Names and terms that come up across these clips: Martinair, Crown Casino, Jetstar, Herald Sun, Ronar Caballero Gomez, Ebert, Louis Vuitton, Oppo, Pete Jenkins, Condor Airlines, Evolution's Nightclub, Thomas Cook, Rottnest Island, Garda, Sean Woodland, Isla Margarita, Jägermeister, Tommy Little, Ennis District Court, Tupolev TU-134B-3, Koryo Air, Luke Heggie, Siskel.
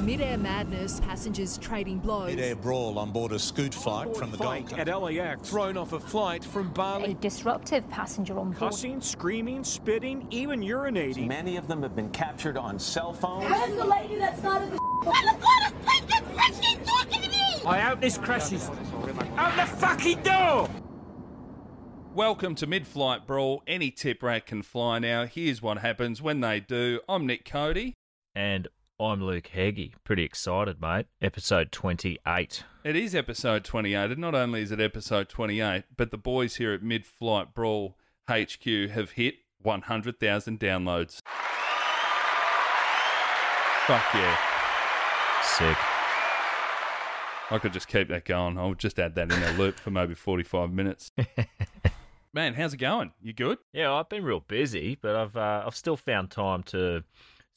Mid-air madness, passengers trading blows. Mid-air brawl on board a scoot flight from the Gold Coast. At LAX, thrown off a flight from Bali. A disruptive passenger on board. Cussing, screaming, spitting, even urinating. Many of them have been captured on cell phones. Where's the lady that started the talking to me? I hope this crashes. Out the fucking door! Welcome to Mid-Flight Brawl. Any tip rat can fly now. Here's what happens when they do. I'm Nick Cody. And I'm Luke Heggie. Pretty excited, mate. Episode 28. It is episode 28, and not only is it episode 28, but the boys here at Mid-Flight Brawl HQ have hit 100,000 downloads. Fuck yeah. Sick. I could just keep that going. I'll just add that in a loop for maybe 45 minutes. Man, how's it going? You good? Yeah, I've been real busy, but I've still found time to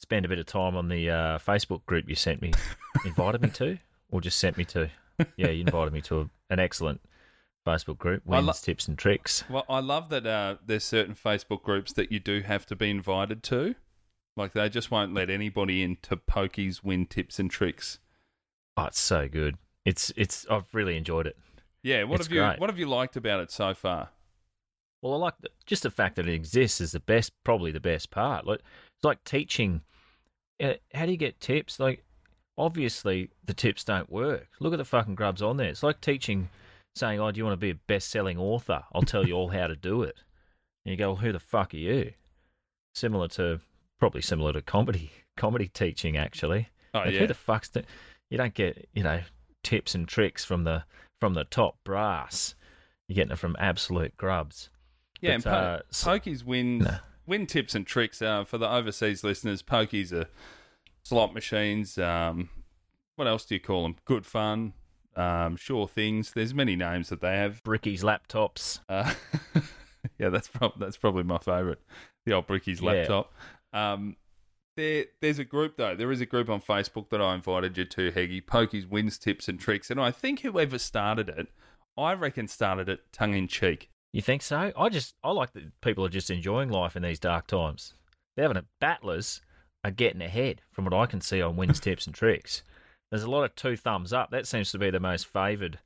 spend a bit of time on the Facebook group you sent me. Invited me to? Or just sent me to? Yeah, you invited me to an excellent Facebook group, Wins, Tips and Tricks. Well, I love that there's certain Facebook groups that you do have to be invited to. Like, they just won't let anybody into Pokey's Win, Tips and Tricks. Oh, it's so good. It's. I've really enjoyed it. Yeah, what have you liked about it so far? Well, I like just the fact that it exists is probably the best part. Like, it's like teaching. How do you get tips? Like, obviously, the tips don't work. Look at the fucking grubs on there. It's like teaching, saying, oh, do you want to be a best-selling author? I'll tell you all how to do it. And you go, well, who the fuck are you? Probably similar to comedy teaching, actually. Oh, like, yeah. Who the fuck's... You don't get, tips and tricks from the top brass. You're getting it from absolute grubs. Yeah, but, and Pokey's Wins... No. Win, Tips and Tricks for the overseas listeners. Pokies are slot machines. What else do you call them? Good Fun. Sure Things. There's many names that they have. Bricky's Laptops. Yeah, that's probably my favourite. The old Bricky's Laptop. Yeah. There's a group, though. There is a group on Facebook that I invited you to, Heggie. Pokies, Wins, Tips and Tricks. And I think whoever started it, started it tongue-in-cheek. You think so? I like that people are just enjoying life in these dark times. They're having battlers are getting ahead from what I can see on Wins, Tips and Tricks. There's a lot of two thumbs up. That seems to be the most favoured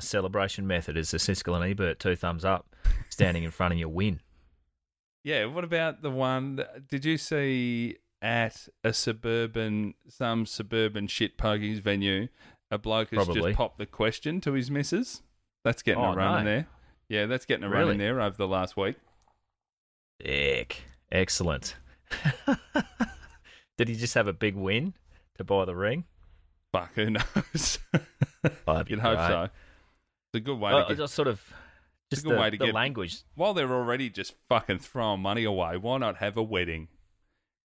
celebration method, is the Siskel and Ebert two thumbs up, standing in front of your win. Yeah, what about the one, did you see at some suburban shit pokies venue, a bloke has just popped the question to his missus? That's getting a run in there. Yeah, that's getting a run in there over the last week. Sick. Excellent. Did he just have a big win to buy the ring? Fuck, who knows? You'd hope so. It's a good way to get... It's a good way to get language. While they're already just fucking throwing money away, why not have a wedding?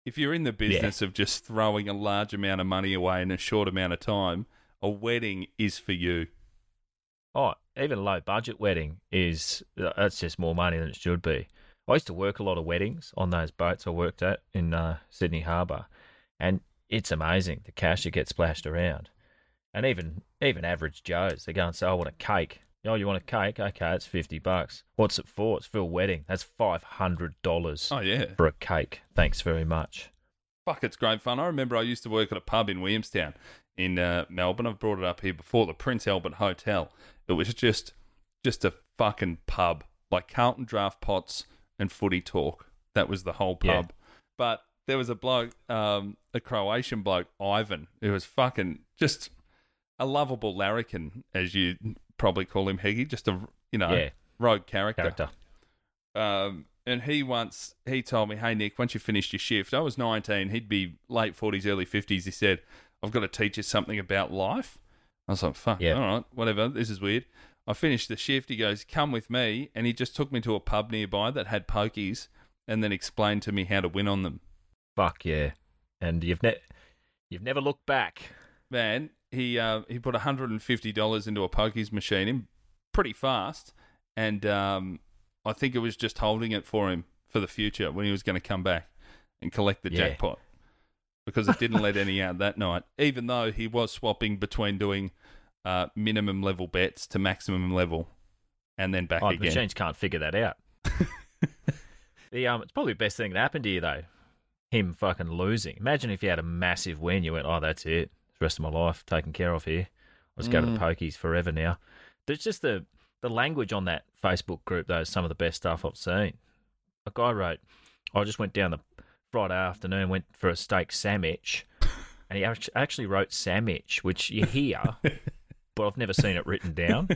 If you're in the business of just throwing a large amount of money away in a short amount of time, a wedding is for you. Oh, even a low-budget wedding that's just more money than it should be. I used to work a lot of weddings on those boats I worked at in Sydney Harbour, and it's amazing the cash that gets splashed around. And even average Joes, they go and say, I want a cake. Oh, you want a cake? Okay, it's $50. What's it for? It's for a wedding. That's $500 for a cake. Thanks very much. Fuck, it's great fun. I remember I used to work at a pub in Williamstown in Melbourne. I've brought it up here before, the Prince Albert Hotel. It was just a fucking pub, like Carlton Draft Pots and Footy Talk. That was the whole pub. Yeah. But there was a bloke, a Croatian bloke, Ivan, who was fucking just a lovable larrikin, as you probably call him, Heggie, just a rogue character. And he told me, hey, Nick, once you finished your shift, I was 19, he'd be late 40s, early 50s. He said, I've got to teach you something about life. I was like, fuck, all right, whatever, this is weird. I finished the shift. He goes, come with me. And he just took me to a pub nearby that had pokies and then explained to me how to win on them. Fuck, yeah. And you've never looked back. Man, he put $150 into a pokies machine in pretty fast. And I think it was just holding it for him for the future when he was going to come back and collect the jackpot, because it didn't let any out that night, even though he was swapping between doing minimum level bets to maximum level and then back again. The machines can't figure that out. It's probably the best thing that happened to you, though, him fucking losing. Imagine if you had a massive win, you went, oh, that's it. It's the rest of my life taken care of here. I'll just go to the pokies forever now. There's just the language on that Facebook group, though, is some of the best stuff I've seen. A guy wrote, I just went down the Friday afternoon, went for a steak sandwich, and he actually wrote sandwich, which you hear, but I've never seen it written down.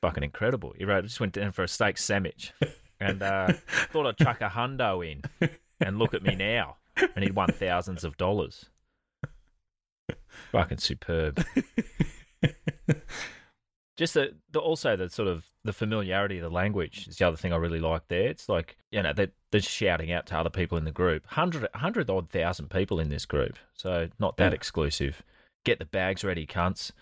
Fucking incredible. He wrote, I just went down for a steak sandwich, and thought I'd chuck a hundo in, and look at me now. And he'd won thousands of dollars. Fucking superb. Just the sort of the familiarity of the language is the other thing I really like there. It's like, they're shouting out to other people in the group. 100,000 people in this group, so not that exclusive. Get the bags ready, cunts.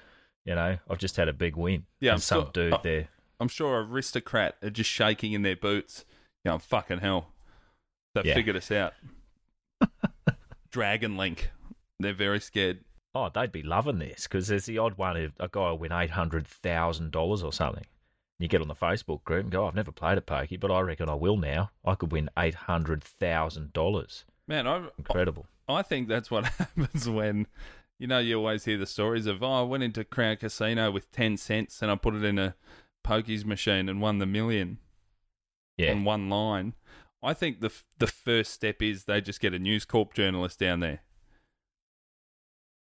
I've just had a big win. Yeah, and there. I'm sure aristocrat are just shaking in their boots. Fucking hell. They've figured us out. Dragon Link. They're very scared. Oh, they'd be loving this, because there's the odd one, a guy will win $800,000 or something. You get on the Facebook group and go, oh, I've never played a pokie, but I reckon I will now. I could win $800,000. Man, incredible. I think that's what happens when, you always hear the stories of, I went into Crown Casino with 10 cents and I put it in a pokies machine and won the million on one line. I think the first step is they just get a News Corp journalist down there.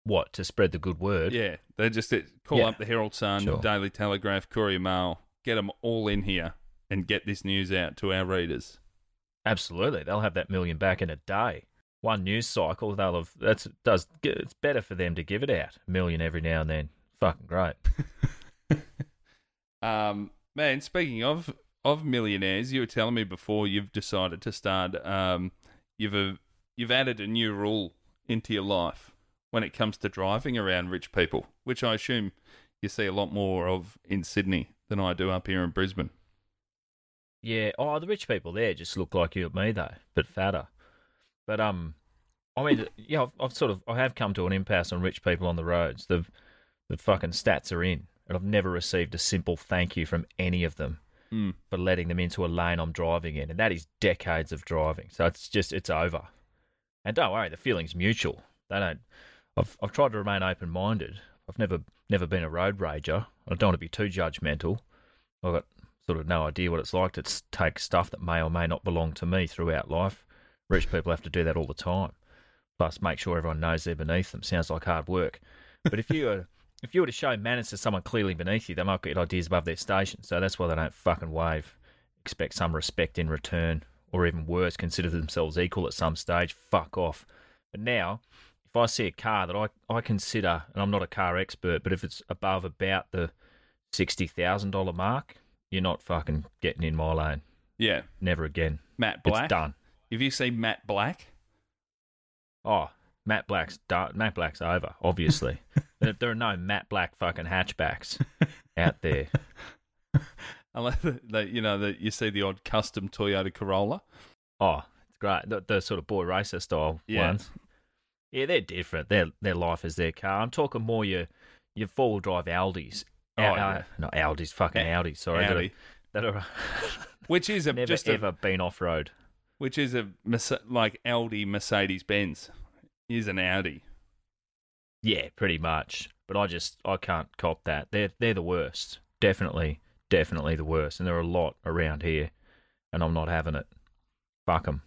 What, to spread the good word? Yeah, they just call up the Herald Sun, Daily Telegraph, Courier Mail, get them all in here and get this news out to our readers. Absolutely, they'll have that million back in a day. One news cycle, it's better for them to give it out, a million every now and then. Fucking great. Man, speaking of millionaires, you were telling me before you've decided to start. You've added a new rule into your life when it comes to driving around rich people, which I assume you see a lot more of in Sydney than I do up here in Brisbane. Yeah. Oh, the rich people there just look like you and me, though, but fatter. But, I have come to an impasse on rich people on the roads. The fucking stats are in, and I've never received a simple thank you from any of them for letting them into a lane I'm driving in. And that is decades of driving. So it's over. And don't worry, the feeling's mutual. They don't. I've tried to remain open-minded. I've never been a road rager. I don't want to be too judgmental. I've got sort of no idea what it's like to take stuff that may or may not belong to me throughout life. Rich people have to do that all the time. Plus, make sure everyone knows they're beneath them. Sounds like hard work. But if you were to show manners to someone clearly beneath you, they might get ideas above their station. So that's why they don't fucking wave. Expect some respect in return, or even worse, consider themselves equal at some stage. Fuck off. But now, if I see a car that I consider, and I'm not a car expert, but if it's above about the $60,000 mark, you're not fucking getting in my lane. Yeah. Never again. Matt Black. It's done. Have you seen Matt Black? Oh, Matt Black's over, obviously. There are no Matt Black fucking hatchbacks out there. Unless, you see the odd custom Toyota Corolla. Oh, it's great. The sort of boy racer style ones. Yeah, they're different. Their life is their car. I'm talking more your four-wheel drive Aldis. Not Aldis, fucking Audi, sorry. Audi. That are which is never been off-road. Which is like Audi Mercedes-Benz is an Audi. Yeah, pretty much. But I can't cop that. They're the worst. Definitely the worst. And there are a lot around here, and I'm not having it. Fuck them.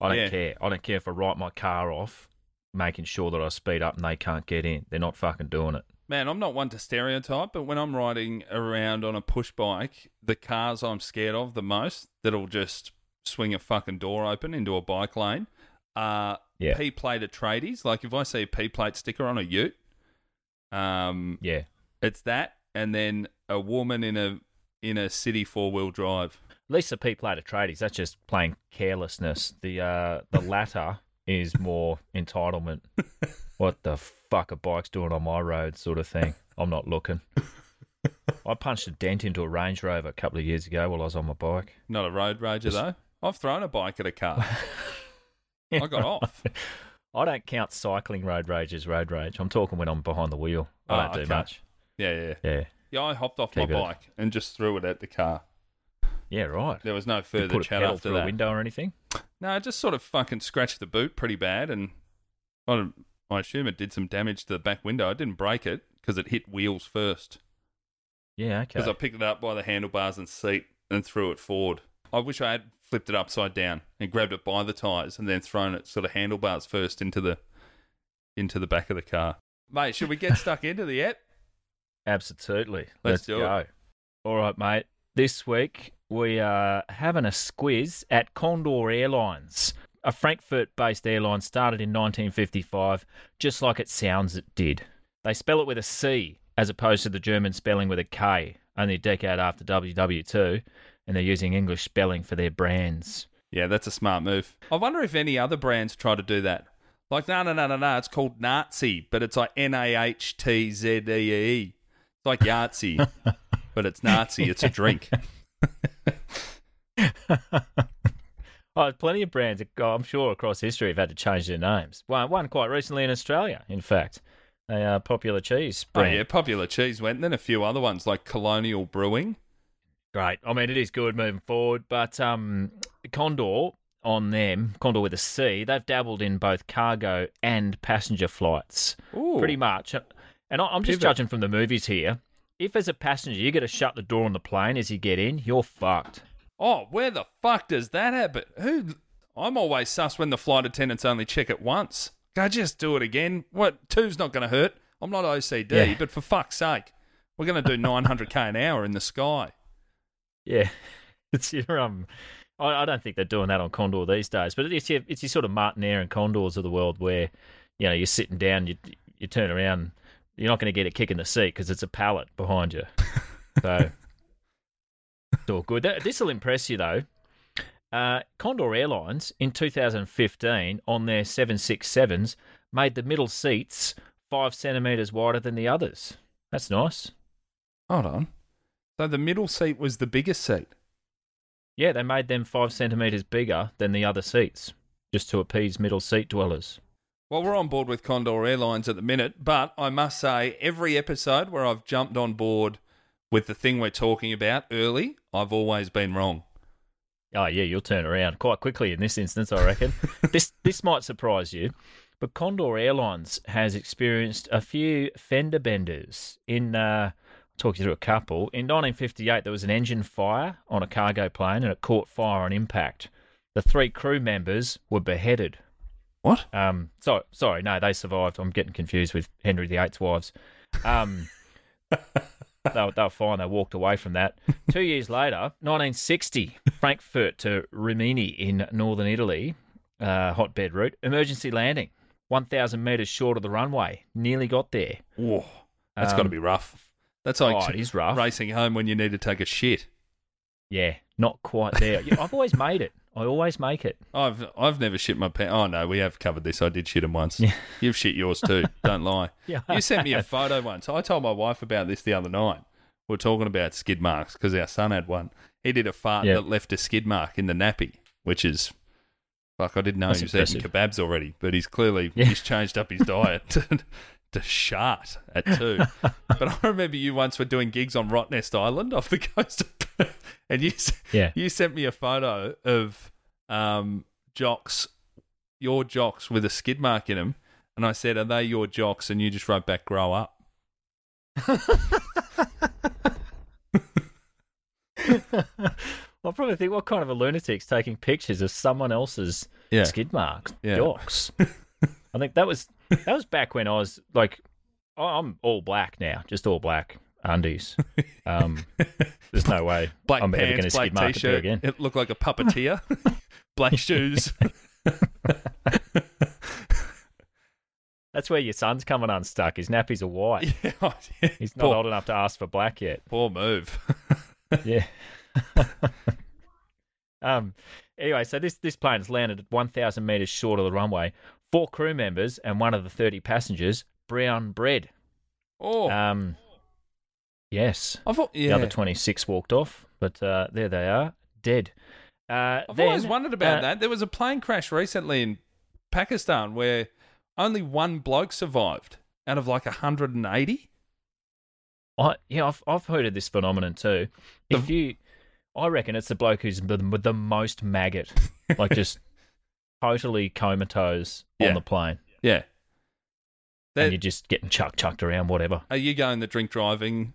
I don't care. I don't care if I write my car off making sure that I speed up and they can't get in. They're not fucking doing it. Man, I'm not one to stereotype, but when I'm riding around on a push bike, the cars I'm scared of the most that'll just swing a fucking door open into a bike lane are P-plated tradies. Like if I see a P-plate sticker on a ute, it's that, and then a woman in a city four-wheel drive. At least the P-plated tradies, that's just plain carelessness. The latter is more entitlement. What the fuck are bikes doing on my road sort of thing. I'm not looking. I punched a dent into a Range Rover a couple of years ago while I was on my bike. Not a road rager, though. I've thrown a bike at a car. I got off. I don't count cycling road rage as road rage. I'm talking when I'm behind the wheel. I don't do much. Yeah, I hopped off my bike and just threw it at the car. Yeah, right. There was no further chat after that. Put a window or anything? No, I just sort of fucking scratched the boot pretty bad, and I assume it did some damage to the back window. I didn't break it because it hit wheels first. Yeah, okay. Because I picked it up by the handlebars and seat and threw it forward. I wish I had flipped it upside down and grabbed it by the tyres and then thrown it sort of handlebars first into the back of the car. Mate, should we get stuck into the app? Absolutely. Let's do go. It. All right, mate. This week, we are having a squiz at Condor Airlines. A Frankfurt-based airline started in 1955, just like it sounds it did. They spell it with a C, as opposed to the German spelling with a K, only a decade after WW2, and they're using English spelling for their brands. Yeah, that's a smart move. I wonder if any other brands try to do that. Like, no, it's called Nazi, but it's like Nahtzeee. It's like Yahtzee, but it's Nazi, it's a drink. Oh, plenty of brands, I'm sure, across history have had to change their names. One quite recently in Australia, in fact. A popular cheese brand. Oh, yeah, Popular Cheese went, and then a few other ones, like Colonial Brewing. Great. I mean, it is good moving forward, but Condor, on them, Condor with a C, they've dabbled in both cargo and passenger flights. Ooh. Pretty much. And I'm just judging from the movies here. If as a passenger you get to shut the door on the plane as you get in, you're fucked. Oh, where the fuck does that happen? I'm always sus when the flight attendants only check it once. Go, just do it again. What? Two's not going to hurt. I'm not OCD, but for fuck's sake, we're going to do 900k an hour in the sky. Yeah, it's your I don't think they're doing that on Condor these days, but it's your sort of Martinair and Condors of the world where, you know, you're sitting down, you turn around. You're not going to get a kick in the seat because it's a pallet behind you. So, it's all good. This will impress you, though. Condor Airlines, in 2015, on their 767s, made the middle seats 5 centimetres wider than the others. That's nice. Hold on. So, the middle seat was the biggest seat? Yeah, they made them 5 centimetres bigger than the other seats, just to appease middle seat dwellers. Well, we're on board with Condor Airlines at the minute, but I must say every episode where I've jumped on board with the thing we're talking about early, I've always been wrong. Oh, yeah, you'll turn around quite quickly in this instance, I reckon. This might surprise you, but Condor Airlines has experienced a few fender benders. I'll talk you through a couple. In 1958, there was an engine fire on a cargo plane and it caught fire on impact. The 3 crew members were beheaded. What? Sorry, no, they survived. I'm getting confused with Henry VIII's wives. They were fine. They walked away from that. 2 years later, 1960, Frankfurt to Rimini in northern Italy, hotbed route, emergency landing, 1,000 metres short of the runway. Nearly got there. Whoa, that's got to be rough. That's like it is rough. Racing home when you need to take a shit. Yeah, not quite there. I've always made it. I always make it. I've never shit my pants. Oh, no, we have covered this. I did shit him once. Yeah. You've shit yours too. Don't lie. Yeah. You sent me a photo once. I told my wife about this the other night. We're talking about skid marks because our son had one. He did a fart that left a skid mark in the nappy, which is, like, I didn't know he was eating kebabs already, but he's clearly he's changed up his diet to shart at 2. But I remember you once were doing gigs on Rottnest Island off the coast of Perth. And you sent me a photo of your jocks with a skid mark in them. And I said, are they your jocks? And you just wrote back, grow up. I probably think, what kind of a lunatic's taking pictures of someone else's skid marks, jocks? I think that was back when I was like, I'm all black now, just all black undies. There's no way black I'm pants, ever going to skid market there again. It looked like a puppeteer. Black shoes. That's where your son's coming unstuck. His nappies are white. Yeah, yeah. He's not old enough to ask for black yet. Poor move. Yeah. Anyway, so this plane's landed at 1,000 metres short of the runway. 4 crew members and one of the 30 passengers, brown bread. Oh. Yes. I thought, yeah. The other 26 walked off, but there they are, dead. I've always wondered about that. There was a plane crash recently in Pakistan where only one bloke survived out of like 180. I've heard of this phenomenon too. I reckon it's the bloke who's the most maggot, like just totally comatose on the plane. Yeah. And you're just getting chucked around, whatever. Are you going the drink driving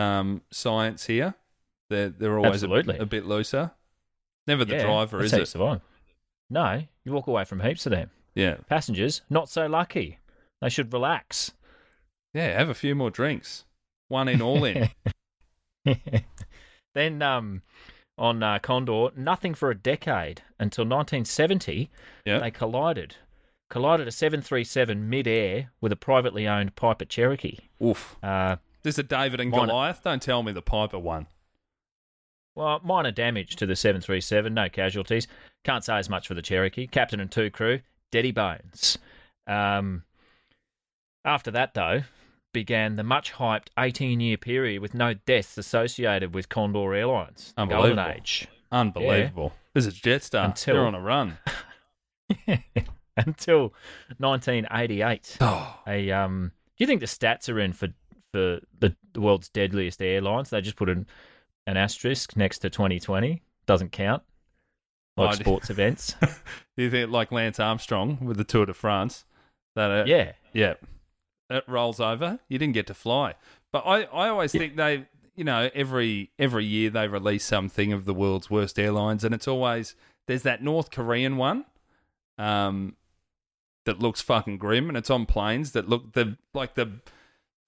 science here? They're always a bit looser. Never the driver, is it? Heaps of them. No, you walk away from heaps of them. Yeah. Passengers, not so lucky. They should relax. Yeah, have a few more drinks. One in, all in. Then on Condor, nothing for a decade until 1970. Yep. They collided a 737 mid-air with a privately owned Piper Cherokee. Oof. This is a David and Goliath. Don't tell me the Piper won. Well, minor damage to the 737, no casualties. Can't say as much for the Cherokee. Captain and 2 crew, deady bones. After that, though, began the much-hyped 18-year period with no deaths associated with Condor Airlines. Unbelievable. Golden Age. Unbelievable. Yeah. This is Jetstar. They're on a run. Until 1988. Oh. Do you think the stats are in for the world's deadliest airlines? They just put an asterisk next to 2020. Doesn't count. Like sports events. Do you think like Lance Armstrong with the Tour de France? Yeah. Yeah. It rolls over. You didn't get to fly. But I always think they, you know, every year they release something of the world's worst airlines, and it's always, there's that North Korean one that looks fucking grim, and it's on planes that look, the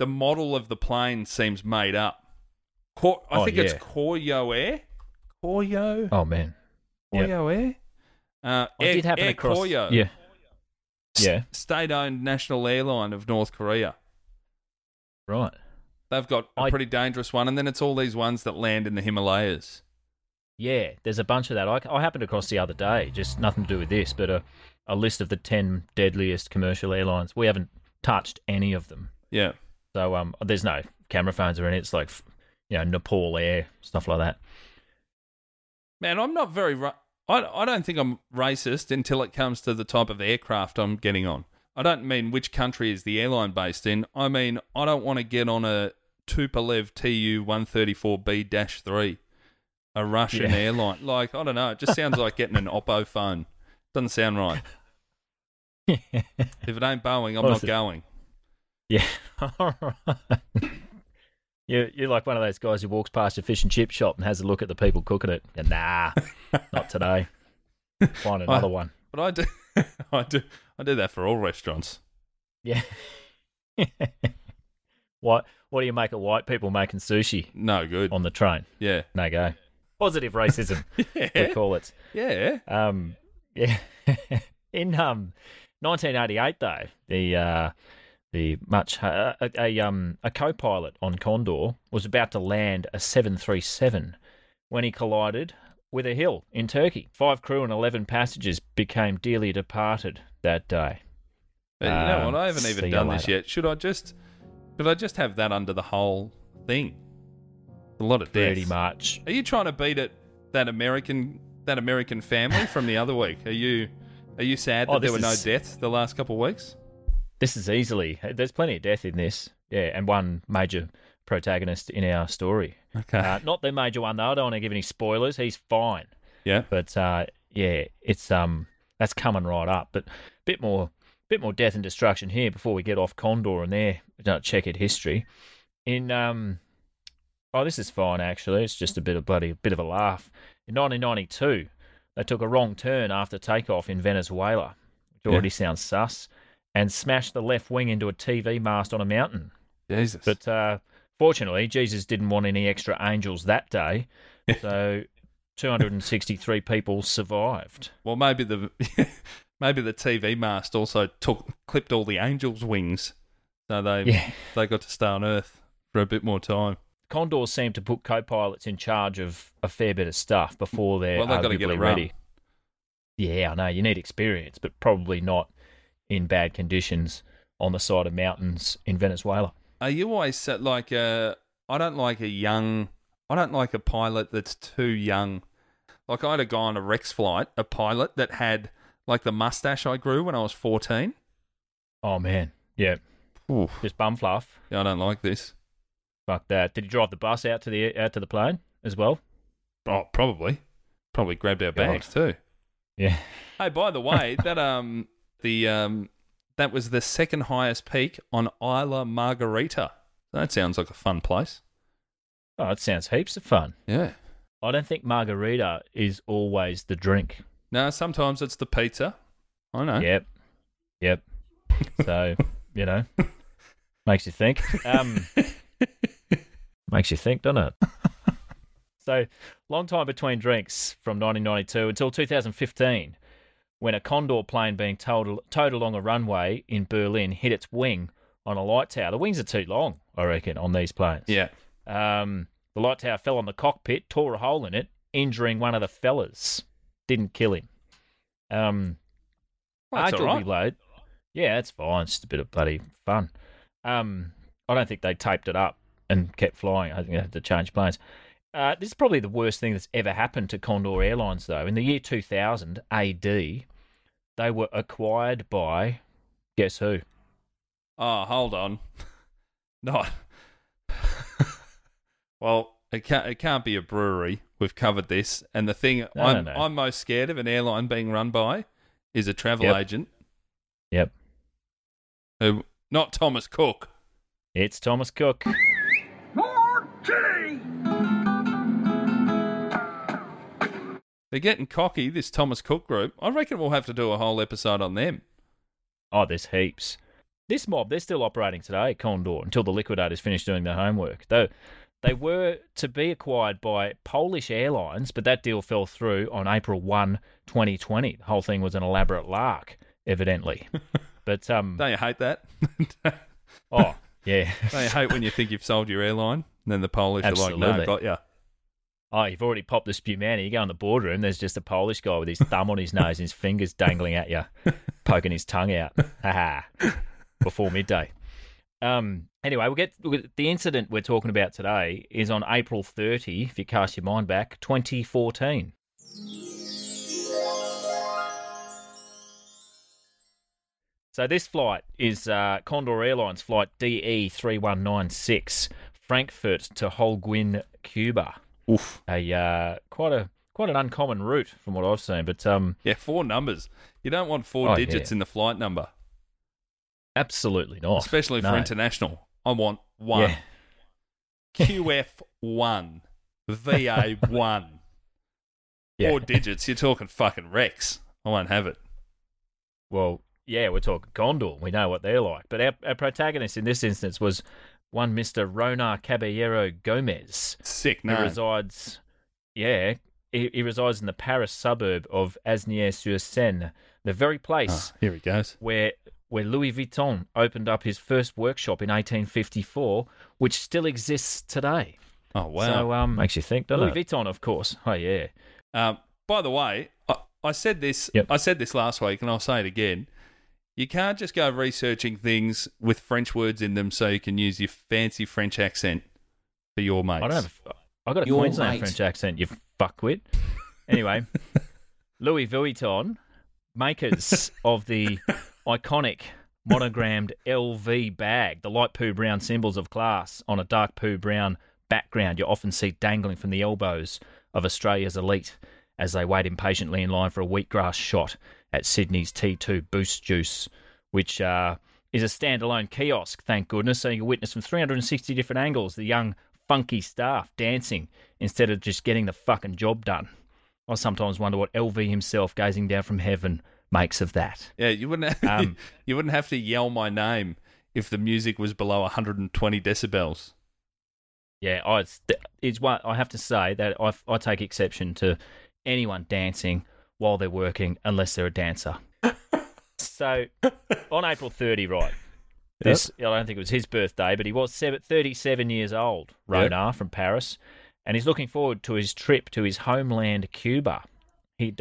model of the plane seems made up. It's Koryo Air. Koryo? Oh, man. Koryo Air? It did happen across... Koryo. Yeah. Yeah. State-owned national airline of North Korea. Right. They've got a pretty dangerous one, and then it's all these ones that land in the Himalayas. Yeah, there's a bunch of that. I happened across the other day, just nothing to do with this, but a list of the 10 deadliest commercial airlines. We haven't touched any of them. Yeah. So there's no camera phones or anything. It's like, you know, Nepal Air, stuff like that. Man, I'm not very... I don't think I'm racist until it comes to the type of aircraft I'm getting on. I don't mean which country is the airline based in. I mean, I don't want to get on a Tupolev TU-134B-3, a Russian airline. Like, I don't know. It just sounds like getting an Oppo phone. Doesn't sound right. If it ain't Boeing, I'm not going. Yeah. All right. You're like one of those guys who walks past a fish and chip shop and has a look at the people cooking it. Nah, not today. Find another one. But I do that for all restaurants. Yeah. What do you make of white people making sushi? No good. On the train. Yeah. No go. Positive racism, we call it. Yeah. In 1988 though, a co-pilot on Condor was about to land a 737 when he collided with a hill in Turkey. 5 crew and 11 passengers became dearly departed that day. You know what? I haven't even done this yet. Should I just have that under the whole thing? A lot of deaths. Pretty much. Are you trying to beat it? That American family from the other week. Are you sad that there were no deaths the last couple of weeks? This is easily... There's plenty of death in this. Yeah, and one major protagonist in our story. Okay. Not the major one, though. I don't want to give any spoilers. He's fine. Yeah. But, it's... That's coming right up. But a bit more death and destruction here before we get off Condor and there. Don't check it history. In... this is fine, actually. It's just a bit of a laugh. In 1992, they took a wrong turn after takeoff in Venezuela, which already sounds sus. and smashed the left wing into a TV mast on a mountain. Jesus. But fortunately, Jesus didn't want any extra angels that day, so 263 people survived. Well, maybe the TV mast also clipped all the angels' wings, so they got to stay on Earth for a bit more time. Condors seem to put co-pilots in charge of a fair bit of stuff before they're arguably ready. Yeah, I know. You need experience, but probably not in bad conditions on the side of mountains in Venezuela. Are you always set like I don't like a pilot that's too young. Like I had a guy on a Rex flight, a pilot that had like the mustache I grew when I was 14. Oh man, yeah. Oof. Just bum fluff. Yeah, I don't like this. Fuck that. Did he drive the bus out to the plane as well? Oh, probably. Probably grabbed our bags too. Yeah. Hey, by the way, that was the second highest peak on Isla Margarita. That sounds like a fun place. Oh, it sounds heaps of fun. Yeah. I don't think margarita is always the drink. No, sometimes it's the pizza. I know. Yep. So, you know, makes you think. Makes you think, doesn't it? So, long time between drinks from 1992 until 2015, when a Condor plane being towed along a runway in Berlin hit its wing on a light tower. The wings are too long, I reckon, on these planes. Yeah. The light tower fell on the cockpit, tore a hole in it, injuring one of the fellas. Didn't kill him. That's all right. Reload. Yeah, it's fine. It's just a bit of bloody fun. I don't think they taped it up and kept flying. I think they had to change planes. This is probably the worst thing that's ever happened to Condor Airlines, though. In the year 2000 AD, they were acquired by, guess who? Oh, hold on. Not... Well, it can't be a brewery. We've covered this. And the thing I'm most scared of an airline being run by is a travel agent. Yep. Who? Not Thomas Cook. It's Thomas Cook. More tea! They're getting cocky, this Thomas Cook group. I reckon we'll have to do a whole episode on them. Oh, there's heaps. This mob, they're still operating today, Condor, until the liquidators finish doing their homework. Though... They were to be acquired by Polish Airlines, but that deal fell through on April 1, 2020. The whole thing was an elaborate lark, evidently. But don't you hate that? Oh, yeah. Don't you hate when you think you've sold your airline, and then the Polish are like, no, got ya. Oh, you've already popped the spumani. You go in the boardroom, there's just a Polish guy with his thumb on his nose, his fingers dangling at you, poking his tongue out. Ha ha. Before midday. Anyway, the incident we're talking about today is on April 30, if you cast your mind back, 2014. So this flight is Condor Airlines flight DE3196, Frankfurt to Holguin, Cuba. Oof. Quite an uncommon route from what I've seen, but yeah, four numbers. You don't want four digits in the flight number. Absolutely not. Especially for international. I want one. Yeah. QF1. VA1. Four digits. You're talking fucking Rex. I won't have it. Well, yeah, we're talking Condor. We know what they're like. But our protagonist in this instance was one Mr. Ronar Caballero Gomez. Sick name. He resides in the Paris suburb of Asnières-sur-Seine, the very place here he goes. Where Louis Vuitton opened up his first workshop in 1854, which still exists today. Oh, wow. So, makes you think, doesn't it? Louis Vuitton, of course. Oh, yeah. By the way, I said this I said this last week, and I'll say it again. You can't just go researching things with French words in them so you can use your fancy French accent for your mates. I've got a Queensland French accent, you fuckwit. Anyway, Louis Vuitton, makers of the... iconic monogrammed LV bag, the light poo brown symbols of class on a dark poo brown background you often see dangling from the elbows of Australia's elite as they wait impatiently in line for a wheatgrass shot at Sydney's T2 Boost Juice, which is a standalone kiosk, thank goodness, so you can witness from 360 different angles the young, funky staff dancing instead of just getting the fucking job done. I sometimes wonder what LV himself, gazing down from heaven, makes of that. Yeah, you wouldn't have, you wouldn't have to yell my name if the music was below 120 decibels. Yeah, it's what I have to say that I take exception to anyone dancing while they're working unless they're a dancer. So on April 30, right? This I don't think it was his birthday, but he was 37 years old, Ronar from Paris, and he's looking forward to his trip to his homeland, Cuba. He'd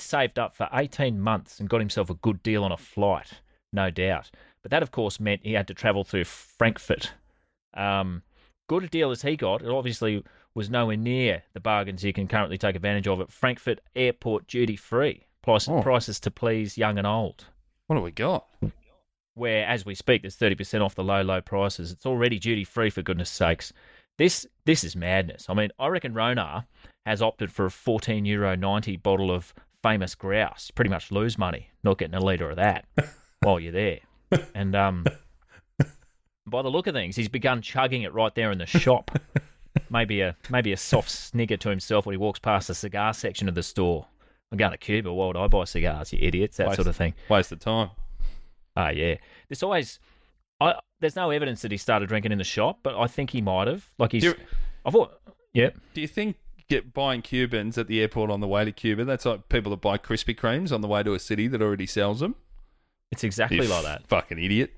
saved up for 18 months and got himself a good deal on a flight, no doubt. But that, of course, meant he had to travel through Frankfurt. Good a deal as he got, it obviously was nowhere near the bargains you can currently take advantage of at Frankfurt Airport duty-free. Prices to please young and old. What have we got? Where, as we speak, there's 30% off the low, low prices. It's already duty-free, for goodness sakes. This is madness. I mean, I reckon Ronar has opted for a €14.90 bottle of famous grouse. Pretty much lose money not getting a litre of that while you're there. And by the look of things, he's begun chugging it right there in the shop. Maybe a soft snigger to himself when he walks past the cigar section of the store. I'm going to Cuba. Why would I buy cigars, you idiots? That sort of thing. Waste of time. Oh, yeah. There's no evidence that he started drinking in the shop, but I think he might have. Do you think buying Cubans at the airport on the way to Cuba, that's like people that buy Krispy Kremes on the way to a city that already sells them? It's exactly like that. Fucking idiot.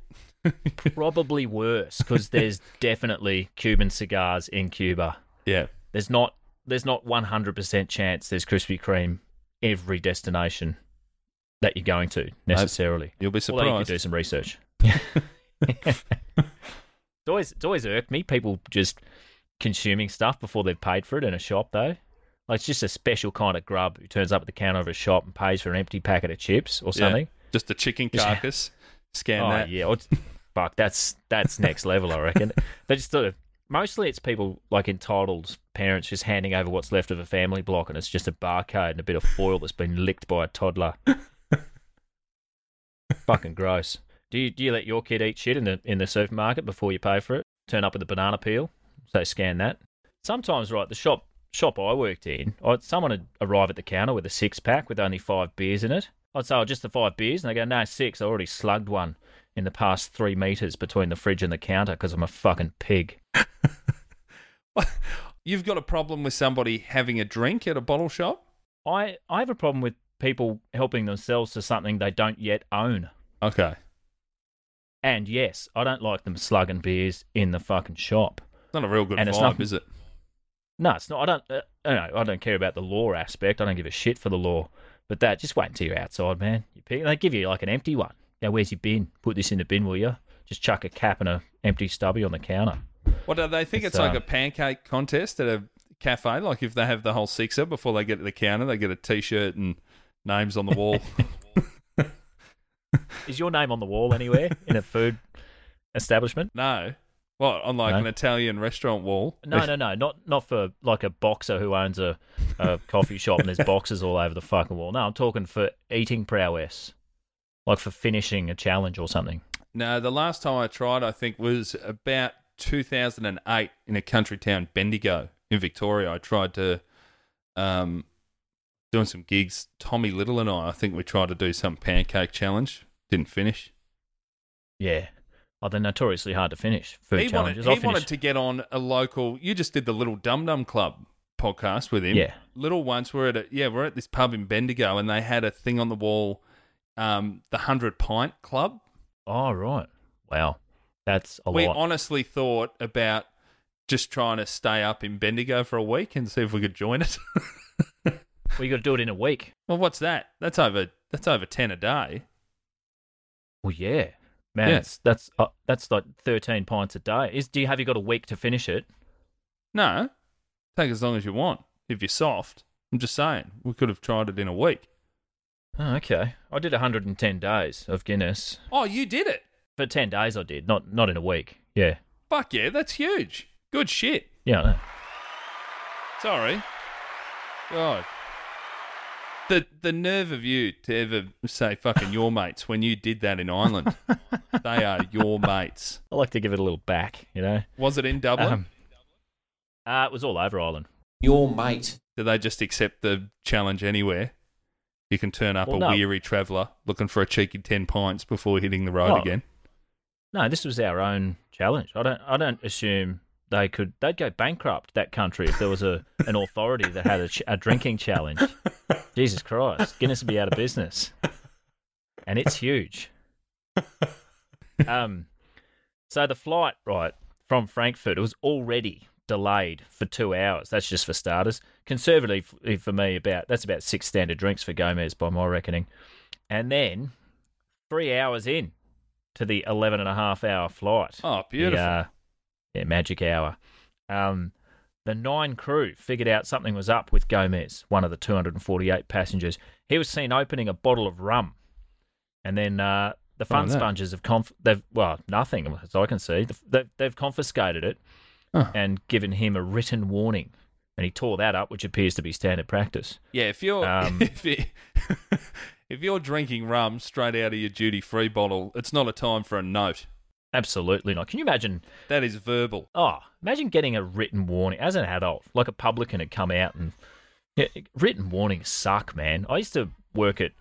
Probably worse, because there's definitely Cuban cigars in Cuba. Yeah. There's not 100% chance there's Krispy Kreme every destination that you're going to, necessarily. You'll be surprised. Although you could do some research. It's always irked me, people just consuming stuff before they've paid for it in a shop, though. Like, it's just a special kind of grub who turns up at the counter of a shop and pays for an empty packet of chips or something. Just a chicken carcass. Scan that. Yeah. Fuck, that's next level, I reckon. They just sort of... Mostly it's people like entitled parents just handing over what's left of a family block, and it's just a barcode and a bit of foil that's been licked by a toddler. Fucking gross. Do you let your kid eat shit in the supermarket before you pay for it? Turn up with a banana peel, so scan that. Sometimes, right, the shop I worked in, someone would arrive at the counter with a six-pack with only 5 beers in it. I'd say, just the 5 beers, and they go, no, 6, I already slugged one in the past 3 metres between the fridge and the counter because I'm a fucking pig. You've got a problem with somebody having a drink at a bottle shop? I have a problem with people helping themselves to something they don't yet own. Okay. And yes, I don't like them slugging beers in the fucking shop. It's not a real good vibe, is it? No, it's not. I don't care about the law aspect. I don't give a shit for the law. But that, just wait until you're outside, man. They give you like an empty one. Now, where's your bin? Put this in the bin, will you? Just chuck a cap and an empty stubby on the counter. What do they think? It's like a pancake contest at a cafe. Like, if they have the whole 6er before they get to the counter, they get a T-shirt and names on the wall. Is your name on the wall anywhere in a food establishment? No. Well, on an Italian restaurant wall. No. Not for like a boxer who owns a coffee shop and there's boxes all over the fucking wall. No, I'm talking for eating prowess. Like for finishing a challenge or something. No, the last time I tried, I think, was about 2008 in a country town, Bendigo, in Victoria. I tried to... doing some gigs. Tommy Little and I think we tried to do some pancake challenge. Didn't finish. Yeah. Oh, they're notoriously hard to finish. He wanted to get on a local... You just did the Little Dum Dum Club podcast with him. Yeah. Little once, we're at this pub in Bendigo, and they had a thing on the wall, the 100 Pint Club. Oh, right. Wow. That's a lot. We honestly thought about just trying to stay up in Bendigo for a week and see if we could join it. Well, you got to do it in a week. Well, what's that? That's over 10 a day. Well, yeah, man, yeah. That's like 13 pints a day. Have you got a week to finish it? No, take as long as you want if you're soft. I'm just saying we could have tried it in a week. Oh, okay, I did 110 days of Guinness. Oh, you did it for 10 days. I did not in a week. Yeah. Fuck yeah, that's huge. Good shit. Yeah. I know. Sorry. God. The nerve of you to ever say fucking your mates when you did that in Ireland. They are your mates. I like to give it a little back, you know. Was it in Dublin? It was all over Ireland. Your mate. Do they just accept the challenge anywhere? You can turn up weary traveller looking for a cheeky 10 pints before hitting the road again. No, this was our own challenge. I don't assume they'd go bankrupt, that country, if there was an authority that had a drinking challenge. Jesus Christ, Guinness would be out of business. And it's huge. So the flight, right, from Frankfurt, it was already delayed for 2 hours. That's just for starters. Conservatively for me, that's about 6 standard drinks for Gomez by my reckoning. And then 3 hours in to the 11.5-hour flight. Oh, beautiful. The magic hour. The 9 crew figured out something was up with Gomez, one of the 248 passengers. He was seen opening a bottle of rum. And then the fun sponges have nothing as I can see. They've confiscated it and given him a written warning, and he tore that up, which appears to be standard practice. Yeah, if you're drinking rum straight out of your duty free bottle, it's not a time for a note. Absolutely not. Can you imagine? That is verbal. Oh, imagine getting a written warning as an adult, like a publican had come out and written warnings suck, man. I used to work at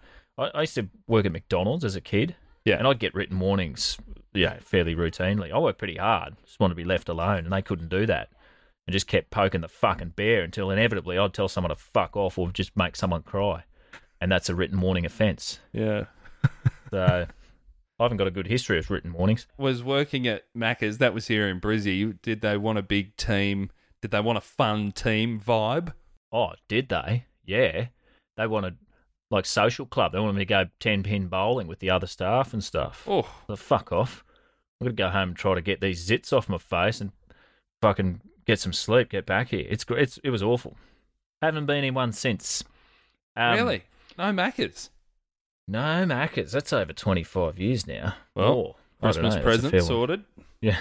McDonald's as a kid. Yeah. And I'd get written warnings, fairly routinely. I worked pretty hard. Just wanted to be left alone, and they couldn't do that. And just kept poking the fucking bear until inevitably I'd tell someone to fuck off or just make someone cry. And that's a written warning offence. Yeah. So I haven't got a good history of written warnings. Was working at Macca's, that was here in Brizzy. Did they want a big team? Did they want a fun team vibe? Oh, did they? Yeah. They wanted... like social club. They wanted me to go 10-pin bowling with the other staff and stuff. Oh. So fuck off. I'm going to go home and try to get these zits off my face and fucking get some sleep, get back here. It was awful. Haven't been in one since. Really? No Maccas? No Maccas. That's over 25 years now. Well, Christmas present sorted. Yeah.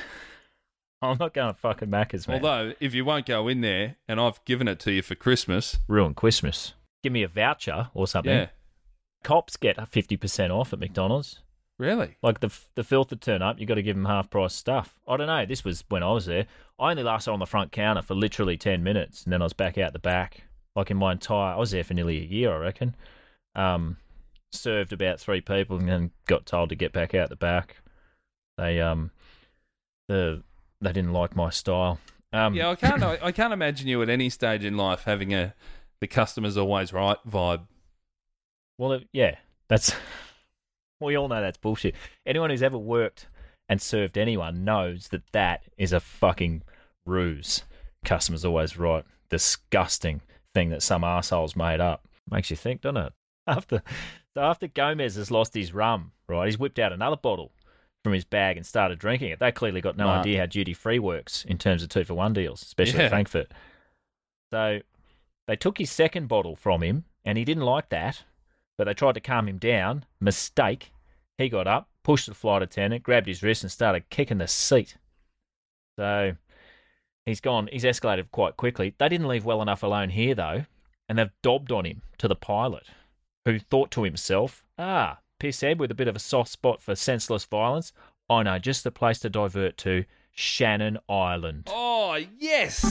I'm not going to fucking Maccas, man. Although, if you won't go in there, and I've given it to you for Christmas. Ruin Christmas. Give me a voucher or something. Yeah. Cops get 50% off at McDonald's. Really? Like the filth turn up, you got to give them half-price stuff. I don't know. This was when I was there. I only lasted on the front counter for literally 10 minutes, and then I was back out the back. Like I was there for nearly a year, I reckon. Served about 3 people and then got told to get back out the back. They didn't like my style. I can't imagine you at any stage in life having a... the customer's always right vibe. Well, we all know that's bullshit. Anyone who's ever worked and served anyone knows that that is a fucking ruse. Customer's always right. Disgusting thing that some arsehole's made up. Makes you think, doesn't it? After Gomez has lost his rum, right, he's whipped out another bottle from his bag and started drinking it. They clearly got no idea how duty-free works in terms of 2-for-1 deals, especially at Frankfurt. So... they took his second bottle from him, and he didn't like that, but they tried to calm him down. Mistake. He got up, pushed the flight attendant, grabbed his wrist, and started kicking the seat. So he's gone. He's escalated quite quickly. They didn't leave well enough alone here, though, and they've dobbed on him to the pilot, who thought to himself, pisshead with a bit of a soft spot for senseless violence. I know just the place to divert to, Shannon Island. Oh, yes!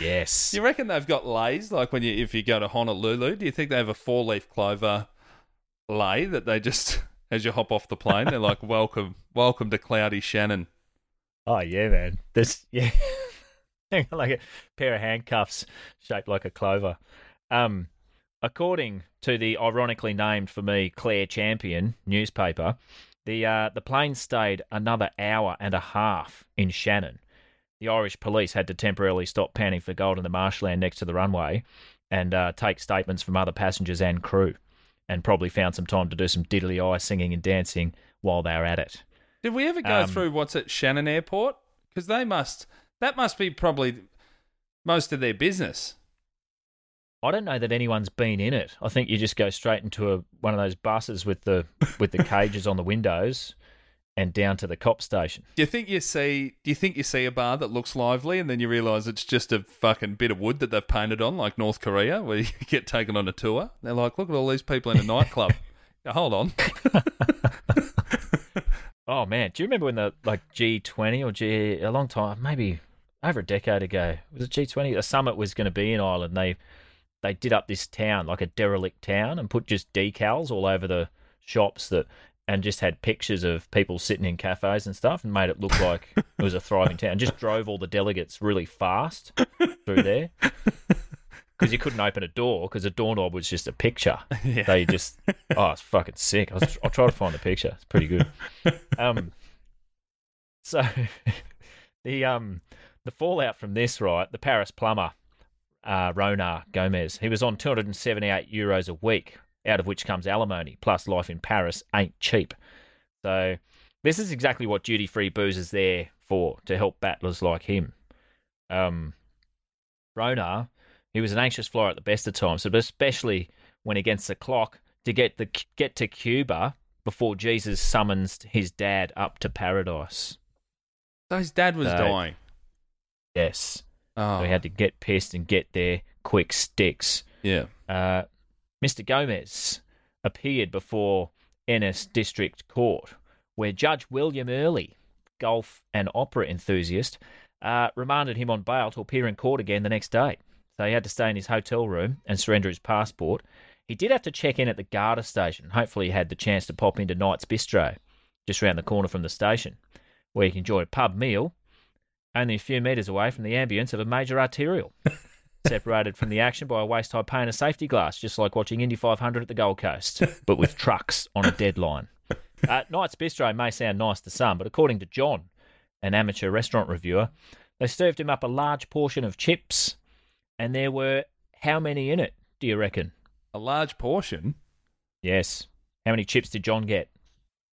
Yes. You reckon they've got lays? Like if you go to Honolulu, do you think they have a 4-leaf clover lay that they just, as you hop off the plane, they're like, welcome to cloudy Shannon? Oh yeah, man. Like a pair of handcuffs shaped like a clover. According to the ironically named for me Claire Champion newspaper, the plane stayed another hour and a half in Shannon. The Irish police had to temporarily stop panning for gold in the marshland next to the runway and take statements from other passengers and crew, and probably found some time to do some diddly-eye singing and dancing while they were at it. Did we ever go through what's at Shannon Airport? Because that must be probably most of their business. I don't know that anyone's been in it. I think you just go straight into one of those buses with the cages on the windows and down to the cop station. Do you think you see a bar that looks lively and then you realise it's just a fucking bit of wood that they've painted on, like North Korea, where you get taken on a tour? They're like, look at all these people in a nightclub. Now, hold on. Oh man, do you remember when the G20 or a long time, maybe over a decade ago. It was a G20. A summit was going to be in Ireland. They did up this town, like a derelict town, and put just decals all over the shops that, and just had pictures of people sitting in cafes and stuff, and made it look like it was a thriving town. Just drove all the delegates really fast through there. Because you couldn't open a door because a doorknob was just a picture. Yeah. They just, oh, it's fucking sick. I'll try to find the picture. It's pretty good. So the fallout from this, right, the Paris plumber, Ronar Gomez, he was on €278 a week, out of which comes alimony, plus life in Paris ain't cheap. So this is exactly what duty-free booze is there for, to help battlers like him. Ronar... he was an anxious flyer at the best of times, but especially when against the clock, to get to Cuba before Jesus summons his dad up to paradise. So his dad was dying. Yes. Oh. So he had to get pissed and get there quick sticks. Yeah. Mr. Gomez appeared before Ennis District Court, where Judge William Early, golf and opera enthusiast, remanded him on bail to appear in court again the next day. So he had to stay in his hotel room and surrender his passport. He did have to check in at the Garda station. Hopefully he had the chance to pop into Knight's Bistro, just round the corner from the station, where you can enjoy a pub meal only a few metres away from the ambience of a major arterial, separated from the action by a waist-high pane of safety glass, just like watching Indy 500 at the Gold Coast, but with trucks on a deadline. Knight's Bistro may sound nice to some, but according to John, an amateur restaurant reviewer, they served him up a large portion of chips. And there were how many in it, do you reckon? A large portion? Yes. How many chips did John get?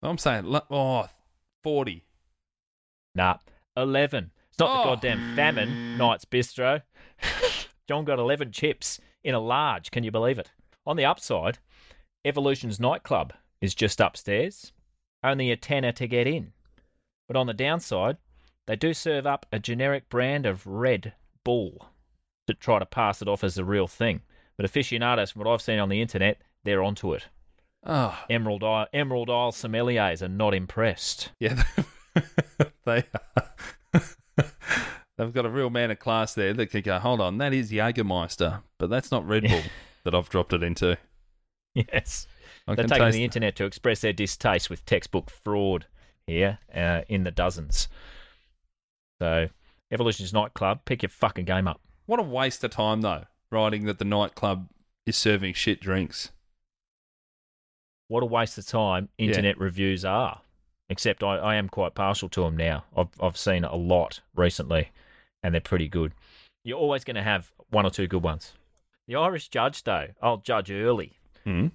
I'm saying, 40. Nah, 11. It's not the goddamn famine, Knight's Bistro. John got 11 chips in a large, can you believe it? On the upside, Evolution's Nightclub is just upstairs. Only a tenner to get in. But on the downside, they do serve up a generic brand of Red Bull to try to pass it off as the real thing. But aficionados, from what I've seen on the internet, they're onto it. Oh. Emerald Isle sommeliers are not impressed. Yeah, they are. They've got a real man of class there that could go, hold on, that is Jägermeister, but that's not Red Bull that I've dropped it into. Yes. They're taking the internet to express their distaste with textbook fraud here in the dozens. So, Evolution's Nightclub, pick your fucking game up. What a waste of time, though, writing that the nightclub is serving shit drinks. What a waste of time internet reviews are, except I am quite partial to them now. I've seen a lot recently, and they're pretty good. You're always going to have one or two good ones. The Irish judge, though, old Judge Early,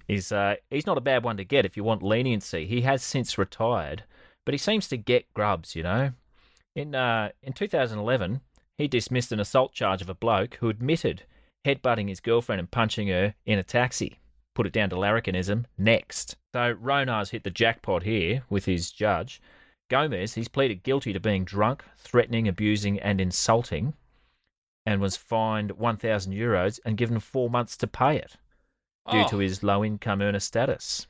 he's not a bad one to get if you want leniency. He has since retired, but he seems to get grubs, you know. In 2011... he dismissed an assault charge of a bloke who admitted headbutting his girlfriend and punching her in a taxi. Put it down to larrikinism next. So Ronar's hit the jackpot here with his judge. Gomez, he's pleaded guilty to being drunk, threatening, abusing and insulting, and was fined €1,000 and given 4 months to pay it due to his low-income earner status.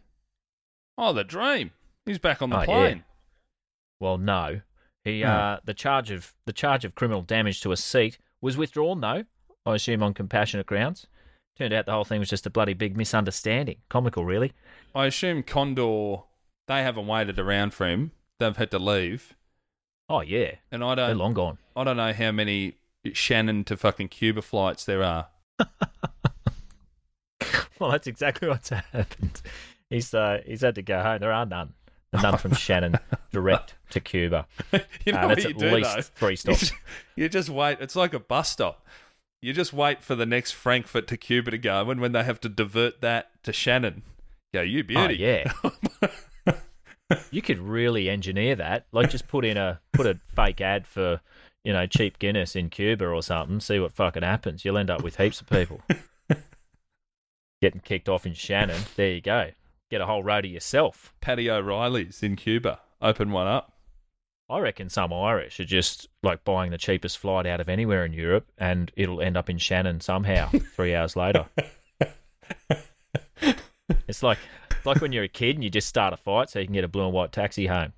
Oh, the dream. He's back on the plane. Yeah. Well, no. The charge of criminal damage to a seat was withdrawn, though, I assume on compassionate grounds. Turned out the whole thing was just a bloody big misunderstanding. Comical, really. I assume Condor, they haven't waited around for him. They've had to leave. Oh, yeah. And they're long gone. I don't know how many Shannon to fucking Cuba flights there are. Well, that's exactly what's happened. He's had to go home. There are none. None from Shannon direct to Cuba. You know that's what you at do, least though? 3 stops. You just wait. It's like a bus stop. You just wait for the next Frankfurt to Cuba to go, and when they have to divert that to Shannon, go, you beauty. Oh, yeah. You could really engineer that. Like, just put a fake ad for, you know, cheap Guinness in Cuba or something. See what fucking happens. You'll end up with heaps of people getting kicked off in Shannon. There you go. Get a whole row to yourself. Paddy O'Reilly's in Cuba. Open one up. I reckon some Irish are just like buying the cheapest flight out of anywhere in Europe, and it'll end up in Shannon somehow 3 hours later. It's like when you're a kid and you just start a fight so you can get a blue and white taxi home.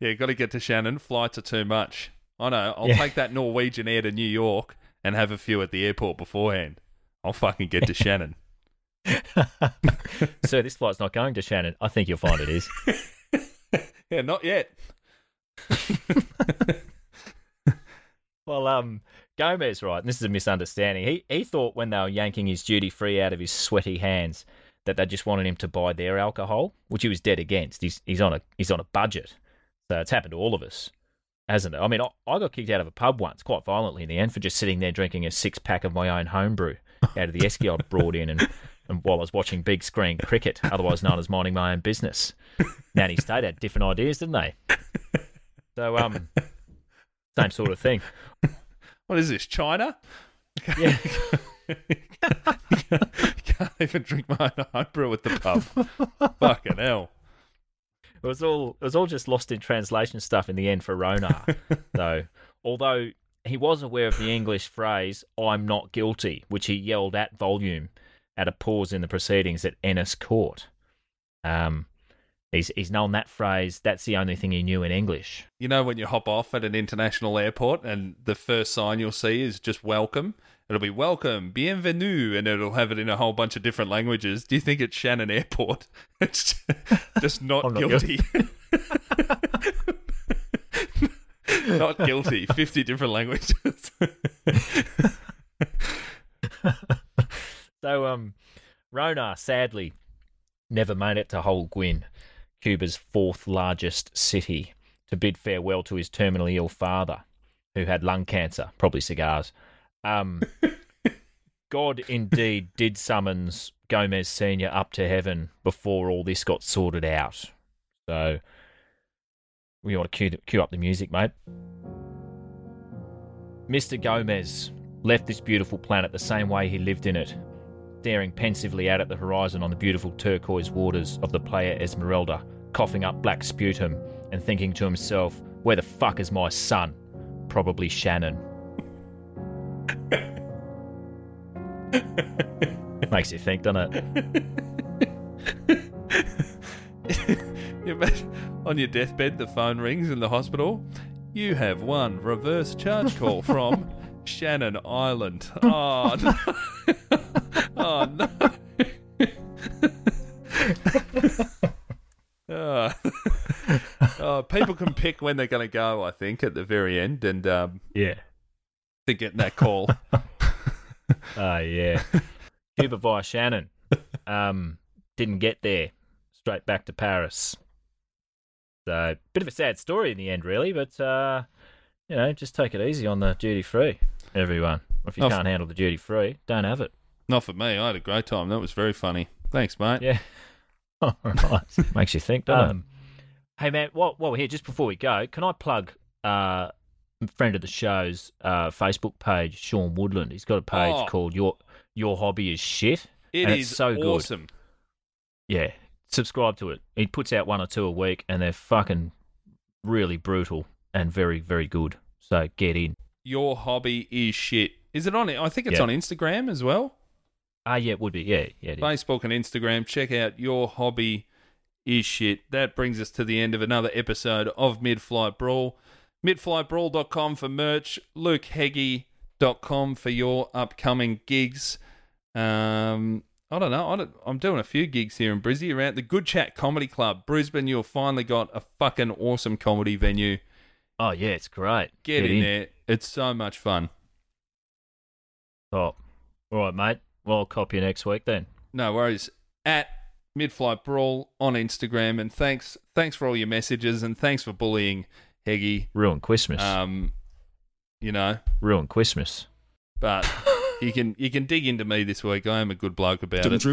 Yeah, got to get to Shannon. Flights are too much. I know. I'll take that Norwegian Air to New York and have a few at the airport beforehand. I'll fucking get to Shannon. Sir, this flight's not going to Shannon. I think you'll find it is. Yeah, not yet. Well, Gomez, right, and this is a misunderstanding. He thought when they were yanking his duty-free out of his sweaty hands that they just wanted him to buy their alcohol, which he was dead against. He's on a budget. So it's happened to all of us, hasn't it? I mean, I got kicked out of a pub once, quite violently in the end, for just sitting there drinking a six-pack of my own homebrew out of the esky I'd brought in and while I was watching big screen cricket, otherwise known as minding my own business. Nanny State had different ideas, didn't they? So, same sort of thing. What is this, China? Yeah. Can't even drink my own homebrew at the pub. Fucking hell. It was all just lost in translation stuff in the end for Ronar. So, although he was aware of the English phrase, I'm not guilty, which he yelled at volume at a pause in the proceedings at Ennis Court. He's known that phrase. That's the only thing he knew in English. You know when you hop off at an international airport and the first sign you'll see is just welcome? It'll be welcome, bienvenue, and it'll have it in a whole bunch of different languages. Do you think it's Shannon Airport? It's just not guilty. Not guilty. 50 different languages. So, Ronar, sadly, never made it to Holguin, Cuba's fourth largest city, to bid farewell to his terminally ill father, who had lung cancer, probably cigars. God indeed did summons Gomez Sr. up to heaven before all this got sorted out. So we ought to cue up the music, mate. Mr. Gomez left this beautiful planet the same way he lived in it, staring pensively out at the horizon on the beautiful turquoise waters of the Playa Esmeralda, coughing up black sputum and thinking to himself, where the fuck is my son? Probably Shannon. Makes you think, doesn't it? You imagine on your deathbed the phone rings in the hospital. You have one reverse charge call from Shannon Island. Oh no. Oh no. People can pick when they're going to go, I think, at the very end, and they're getting that call. Cuba via Shannon. Didn't get there. Straight back to Paris. So, bit of a sad story in the end, really, but, just take it easy on the duty-free, everyone. If you can't handle the duty-free, don't have it. Not for me. I had a great time. That was very funny. Thanks, mate. Yeah. All right. Makes you think, doesn't it? Hey, man, while we're here, just before we go, can I plug... friend of the show's Facebook page, Sean Woodland. He's got a page called Your Hobby is Shit. It's so awesome. Good. Yeah. Subscribe to it. He puts out one or two a week and they're fucking really brutal and very, very good. So get in. Your Hobby is Shit. Is it on it? I think it's on Instagram as well. Yeah, it would be. Yeah it is. Facebook and Instagram. Check out Your Hobby is Shit. That brings us to the end of another episode of Mid-Flight Brawl. Midflightbrawl.com for merch, lukeheggie.com for your upcoming gigs. I don't know. I'm doing a few gigs here in Brisbane around the Good Chat Comedy Club, Brisbane. You've finally got a fucking awesome comedy venue. Oh, yeah, it's great. Get in there. It's so much fun. Top. All right, mate. Well, I'll copy you next week then. No worries. At Mid-Flight Brawl on Instagram. And thanks for all your messages and thanks for bullying Heggie. Ruin Christmas. Ruin Christmas. But you can dig into me this week. I am a good bloke about it. That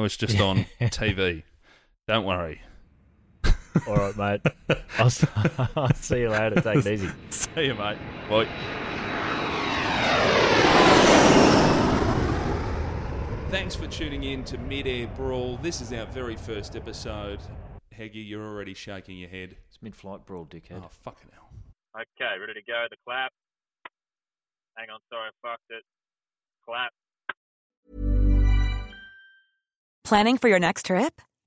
was just on TV. Don't worry. All right, mate. I'll see you later. Take it easy. See you, mate. Bye. Thanks for tuning in to Mid-Air Brawl. This is our very first episode. Heggie, you're already shaking your head. It's Mid-Flight Brawl, dickhead. Oh, fucking hell. Okay, ready to go. The clap. Hang on, sorry, I fucked it. Clap. Planning for your next trip?